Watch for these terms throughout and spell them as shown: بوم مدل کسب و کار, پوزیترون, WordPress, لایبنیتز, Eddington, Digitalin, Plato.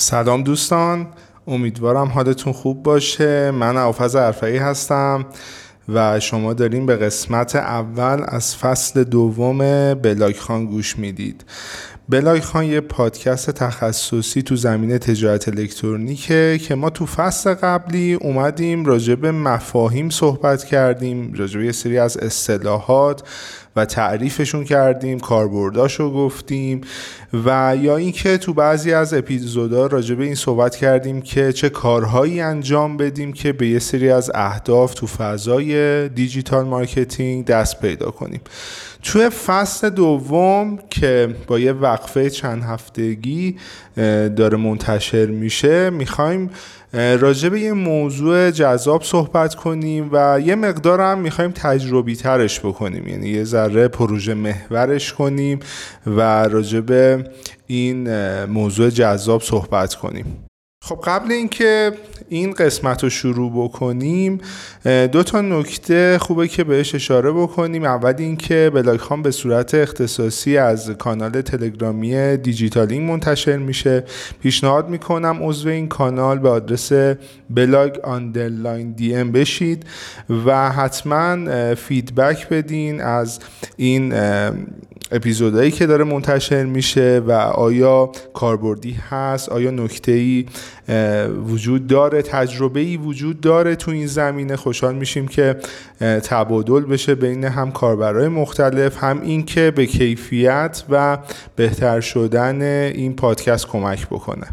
سلام دوستان، امیدوارم حالتون خوب باشه. من آفاز عرفعی هستم و شما دارین به قسمت اول از فصل دوم بلاگ خان گوش میدید. بلاگ خان یه پادکست تخصصی تو زمینه تجارت الکترونیکه که ما تو فصل قبلی اومدیم راجع به مفاهیم صحبت کردیم، راجع به یه سری از اصطلاحات و تعریفشون کردیم، کاربرداشو گفتیم و یا اینکه تو بعضی از اپیزودا راجع به این صحبت کردیم که چه کارهایی انجام بدیم که به یه سری از اهداف تو فضای دیجیتال مارکتینگ دست پیدا کنیم. توی فصل دوم که با یه وقفه چند هفتگی داره منتشر میشه، میخوایم راجع به یه موضوع جذاب صحبت کنیم و یه مقدارم میخوایم تجربی ترش بکنیم، یعنی یه ذره پروژه محورش کنیم و راجع به این موضوع جذاب صحبت کنیم. خب قبل اینکه این قسمت رو شروع بکنیم، دو تا نکته خوبه که بهش اشاره بکنیم. اول اینکه بلاگ خان به صورت اختصاصی از کانال تلگرامی دیجیتالین منتشر میشه. پیشنهاد میکنم عضو این کانال به آدرس blog_dm بشید و حتما فیدبک بدین از این اپیزودایی که داره منتشر میشه و آیا کاربردی هست، آیا نکته‌ای وجود داره، تجربه‌ای وجود داره تو این زمینه. خوشحال میشیم که تبادل بشه بین هم کاربرای مختلف، هم این که به کیفیت و بهتر شدن این پادکست کمک بکنه.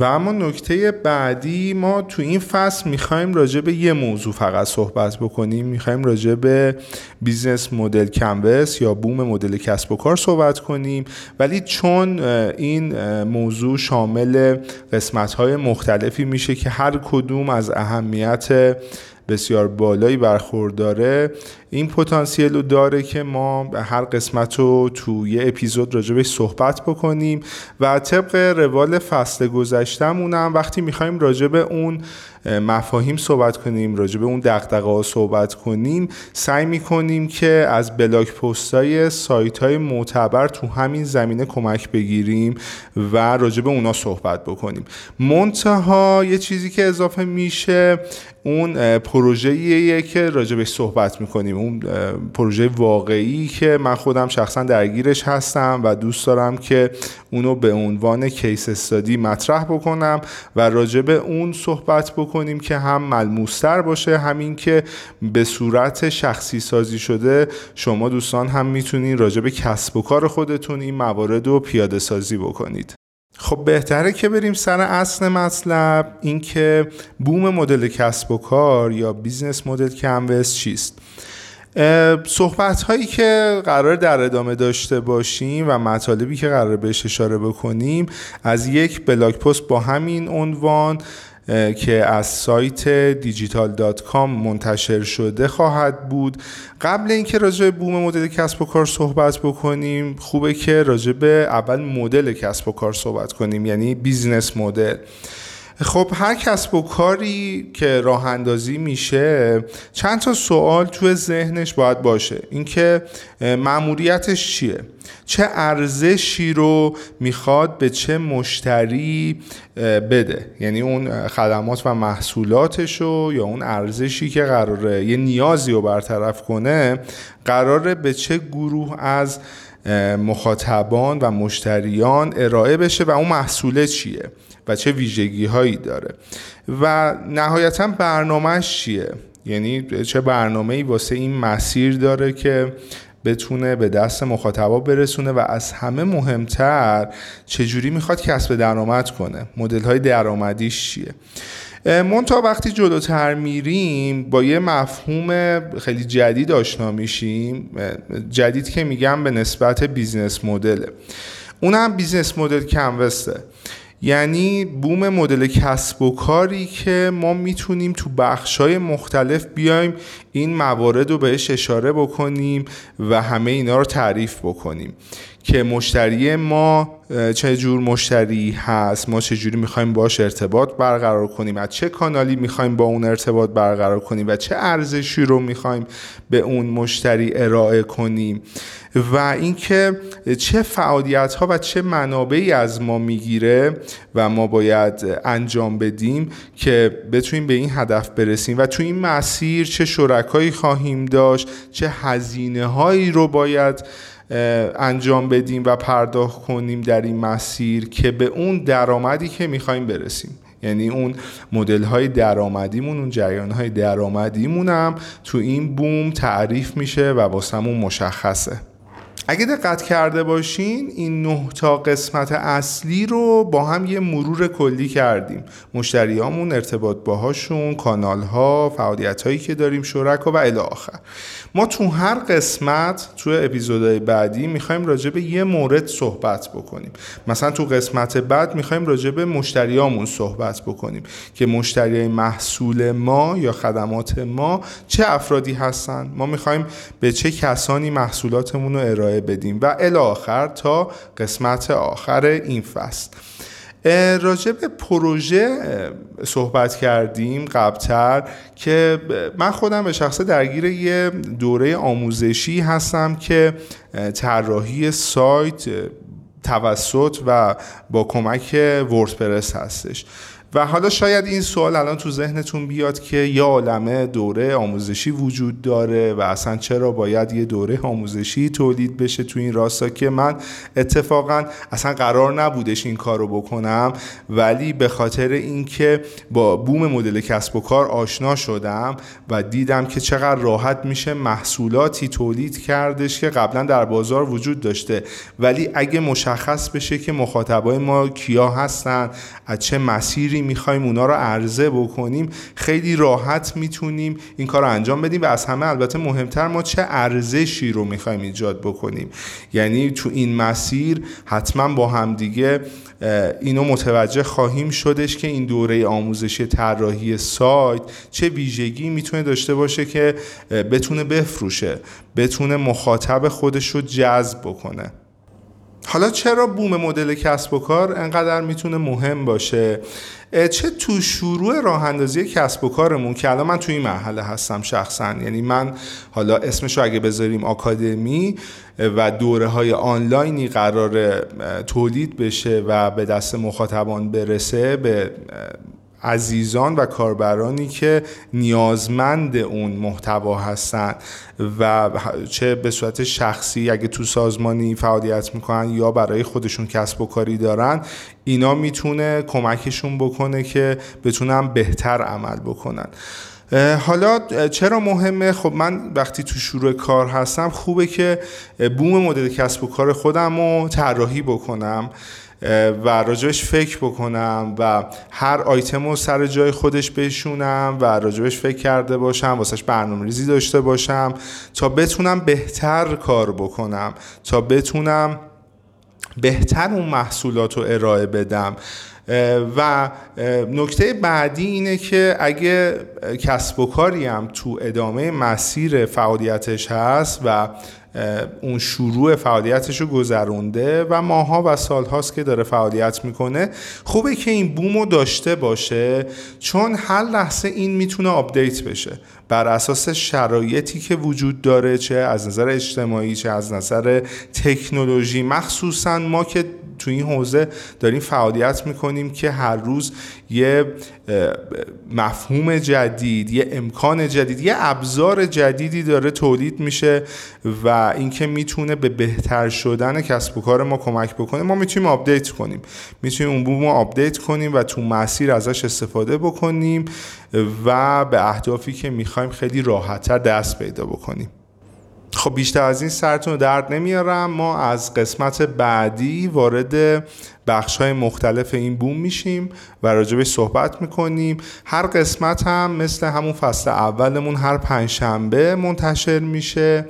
و اما نکته بعدی، ما تو این فصل میخوایم راجع به یه موضوع فقط صحبت بکنیم. میخوایم راجع به بیزنس مدل کنوس یا بوم مدل کسب و کار صحبت کنیم، ولی چون این موضوع شامل قسمت‌های مختلفی میشه که هر کدوم از اهمیت بسیار بالایی برخورداره، این پتانسیل رو داره که ما هر قسمت رو تو یه اپیزود راجبش صحبت بکنیم و طبق روال فصل گذشتمونم وقتی میخوایم راجب اون مفاهیم صحبت کنیم، راجب اون دغدغه‌ها صحبت کنیم، سعی میکنیم که از بلاگ پست‌های سایت‌های معتبر تو همین زمینه کمک بگیریم و راجب اونا صحبت بکنیم. منتها یه چیزی که اضافه میشه اون پروژه‌ایه که راجبش صحبت میکنیم، اون پروژه واقعی که من خودم شخصا درگیرش هستم و دوست دارم که اونو به عنوان کیس استادی مطرح بکنم و راجب اون صحبت بکنیم که هم ملموس‌تر باشه، همین که به صورت شخصی سازی شده شما دوستان هم میتونین راجب کسب و کار خودتون این موارد رو پیاده سازی بکنید. خب بهتره که بریم سر اصل مطلب، این که بوم مدل کسب و کار یا بیزنس مدل کنوس چیست. صحبت هایی که قرار در ادامه داشته باشیم و مطالبی که قرار بهش اشاره بکنیم از یک بلاگ پست با همین عنوان که از سایت Digital.com منتشر شده خواهد بود. قبل اینکه راجع به بوم مدل کسب و کار صحبت بکنیم، خوبه که راجع به اول مدل کسب و کار صحبت کنیم، یعنی بیزنس مدل. خب هر کسب و کاری که راه اندازی میشه چند تا سوال تو ذهنش باید باشه، اینکه مأموریتش چیه، چه ارزشی رو میخواد به چه مشتری بده، یعنی اون خدمات و محصولاتشو یا اون ارزشی که قراره یه نیازی رو برطرف کنه قراره به چه گروه از مخاطبان و مشتریان ارائه بشه و اون محصول چیه و چه ویژگی هایی داره و نهایتاً برنامهش چیه، یعنی چه برنامه‌ای واسه این مسیر داره که بتونه به دست مخاطبا برسونه و از همه مهمتر چجوری میخواد کسب درآمد کنه، مدل‌های درآمدیش چیه. منتها وقتی جلوتر میریم با یه مفهوم خیلی جدید آشنا میشیم، جدید که میگم به نسبت بیزنس مدله، اونم بیزنس مدل کنوسه، یعنی بوم مدل کسب و کاری که ما میتونیم تو بخش‌های مختلف بیایم این موارد رو بهش اشاره بکنیم و همه اینا رو تعریف بکنیم که مشتری ما چه جور مشتری هست، ما چه جوری می‌خوایم باهاش ارتباط برقرار کنیم، از چه کانالی می‌خوایم با اون ارتباط برقرار کنیم و چه ارزشی رو می‌خوایم به اون مشتری ارائه کنیم و اینکه چه فعالیت‌ها و چه منابعی از ما میگیره و ما باید انجام بدیم که بتونیم به این هدف برسیم و تو این مسیر چه شرکایی خواهیم داشت، چه هزینه‌هایی رو باید انجام بدیم و پرداخت کنیم در این مسیر که به اون درآمدی که میخواییم برسیم. یعنی اون مدل های درآمدیمون، اون جریان های درآمدیمون هم تو این بوم تعریف میشه و واسمون مشخصه. اگه دقت کرده باشین این 9 تا قسمت اصلی رو با هم یه مرور کلی کردیم. مشتریامون، ارتباط باهاشون، کانال‌ها، فعالیت‌هایی که داریم، شرکا و الی آخر. ما تو هر قسمت تو اپیزودهای بعدی می‌خوایم راجع به یه مورد صحبت بکنیم. مثلا تو قسمت بعد می‌خوایم راجع به مشتریامون صحبت بکنیم که مشتریای محصول ما یا خدمات ما چه افرادی هستن، ما می‌خوایم به چه کسانی محصولاتمون رو ارائه بدیم و الی آخر تا قسمت آخر این فصل. راجع به پروژه صحبت کردیم قبلتر که من خودم به شخصه درگیر یه دوره آموزشی هستم که طراحی سایت توسط و با کمک وردپرس هستش. و حالا شاید این سوال الان تو ذهنتون بیاد که یه عالمه دوره آموزشی وجود داره و اصلا چرا باید یه دوره آموزشی تولید بشه تو این راستا، که من اتفاقا اصلا قرار نبودش این کار رو بکنم، ولی به خاطر اینکه با بوم مدل کسب و کار آشنا شدم و دیدم که چقدر راحت میشه محصولاتی تولید کردش که قبلا در بازار وجود داشته، ولی اگه مشخص بشه که مخاطبای ما کیا هستن، از چه مسیری میخوایم اونا رو عرضه بکنیم، خیلی راحت میتونیم این کار رو انجام بدیم. و از همه البته مهمتر، ما چه ارزشی رو میخوایم ایجاد بکنیم. یعنی تو این مسیر حتما با همدیگه اینو متوجه خواهیم شدش که این دوره آموزشی طراحی سایت چه ویژگی میتونه داشته باشه که بتونه بفروشه، بتونه مخاطب خودش رو جذب بکنه. حالا چرا بوم مدل کسب و کار انقدر میتونه مهم باشه؟ چه تو شروع راه اندازی کسب و کارمون که الان من توی این مرحله هستم شخصا، یعنی من حالا اسمشو اگه بذاریم آکادمی و دوره های آنلاینی قرار تولید بشه و به دست مخاطبان برسه، به عزیزان و کاربرانی که نیازمند اون محتوا هستن و چه به صورت شخصی اگه تو سازمانی فعالیت میکنن یا برای خودشون کسب و کاری دارن، اینا میتونه کمکشون بکنه که بتونن بهتر عمل بکنن. حالا چرا مهمه؟ خب من وقتی تو شروع کار هستم خوبه که بوم مدل کسب و کار خودم رو طراحی بکنم و راجبش فکر بکنم و هر آیتم رو سر جای خودش بشونم و راجبش فکر کرده باشم، واسهش برنامه‌ریزی داشته باشم تا بتونم بهتر کار بکنم، تا بتونم بهتر اون محصولات رو ارائه بدم. و نکته بعدی اینه که اگه کسب و کاری هم تو ادامه مسیر فعالیتش هست و اون شروع فعالیتشو گذرونده و ماها و سالهاست که داره فعالیت میکنه، خوبه که این بومو داشته باشه، چون هر لحظه این میتونه آپدیت بشه بر اساس شرایطی که وجود داره، چه از نظر اجتماعی چه از نظر تکنولوژی. مخصوصا ما که تو این حوزه داریم فعالیت میکنیم که هر روز یه مفهوم جدید، یه امکان جدید، یه ابزار جدیدی داره تولید میشه و اینکه میتونه به بهتر شدن کسب و کار ما کمک بکنه، ما میتونیم آپدیت کنیم، میتونیم اون بوم رو آپدیت کنیم و تو مسیر ازش استفاده بکنیم و به اهدافی که میخوایم خیلی راحت‌تر دست پیدا بکنیم. خب بیشتر از این سرتون درد نمیارم، ما از قسمت بعدی وارد بخش‌های مختلف این بوم میشیم و راجبش صحبت میکنیم. هر قسمت هم مثل همون فصل اولمون هر 5 شنبه منتشر میشه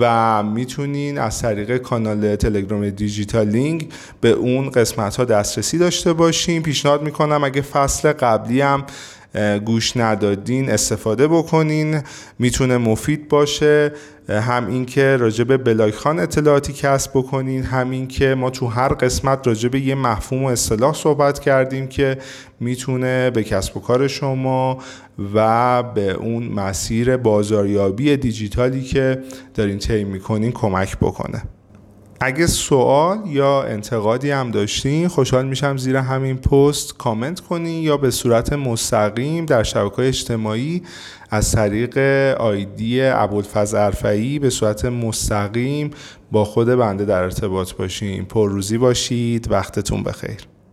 و میتونین از طریق کانال تلگرام دیجیتالینگ به اون قسمت ها دسترسی داشته باشین. پیشنهاد میکنم اگه فصل قبلی هم گوش ندادین استفاده بکنین، میتونه مفید باشه. هم این که راجب بلاگ خان اطلاعاتی کسب بکنین، هم این که ما تو هر قسمت راجب یه مفهوم و اصطلاح صحبت کردیم که میتونه به کسب و کار شما و به اون مسیر بازاریابی دیجیتالی که دارین طی میکنین کمک بکنه. اگه سوال یا انتقادی هم داشتین خوشحال میشم زیر همین پست کامنت کنین یا به صورت مستقیم در شبکه‌های اجتماعی از طریق آیدی ابوالفضل ارفعی به صورت مستقیم با خود بنده در ارتباط باشین. پر روزی باشید، وقتتون بخیر.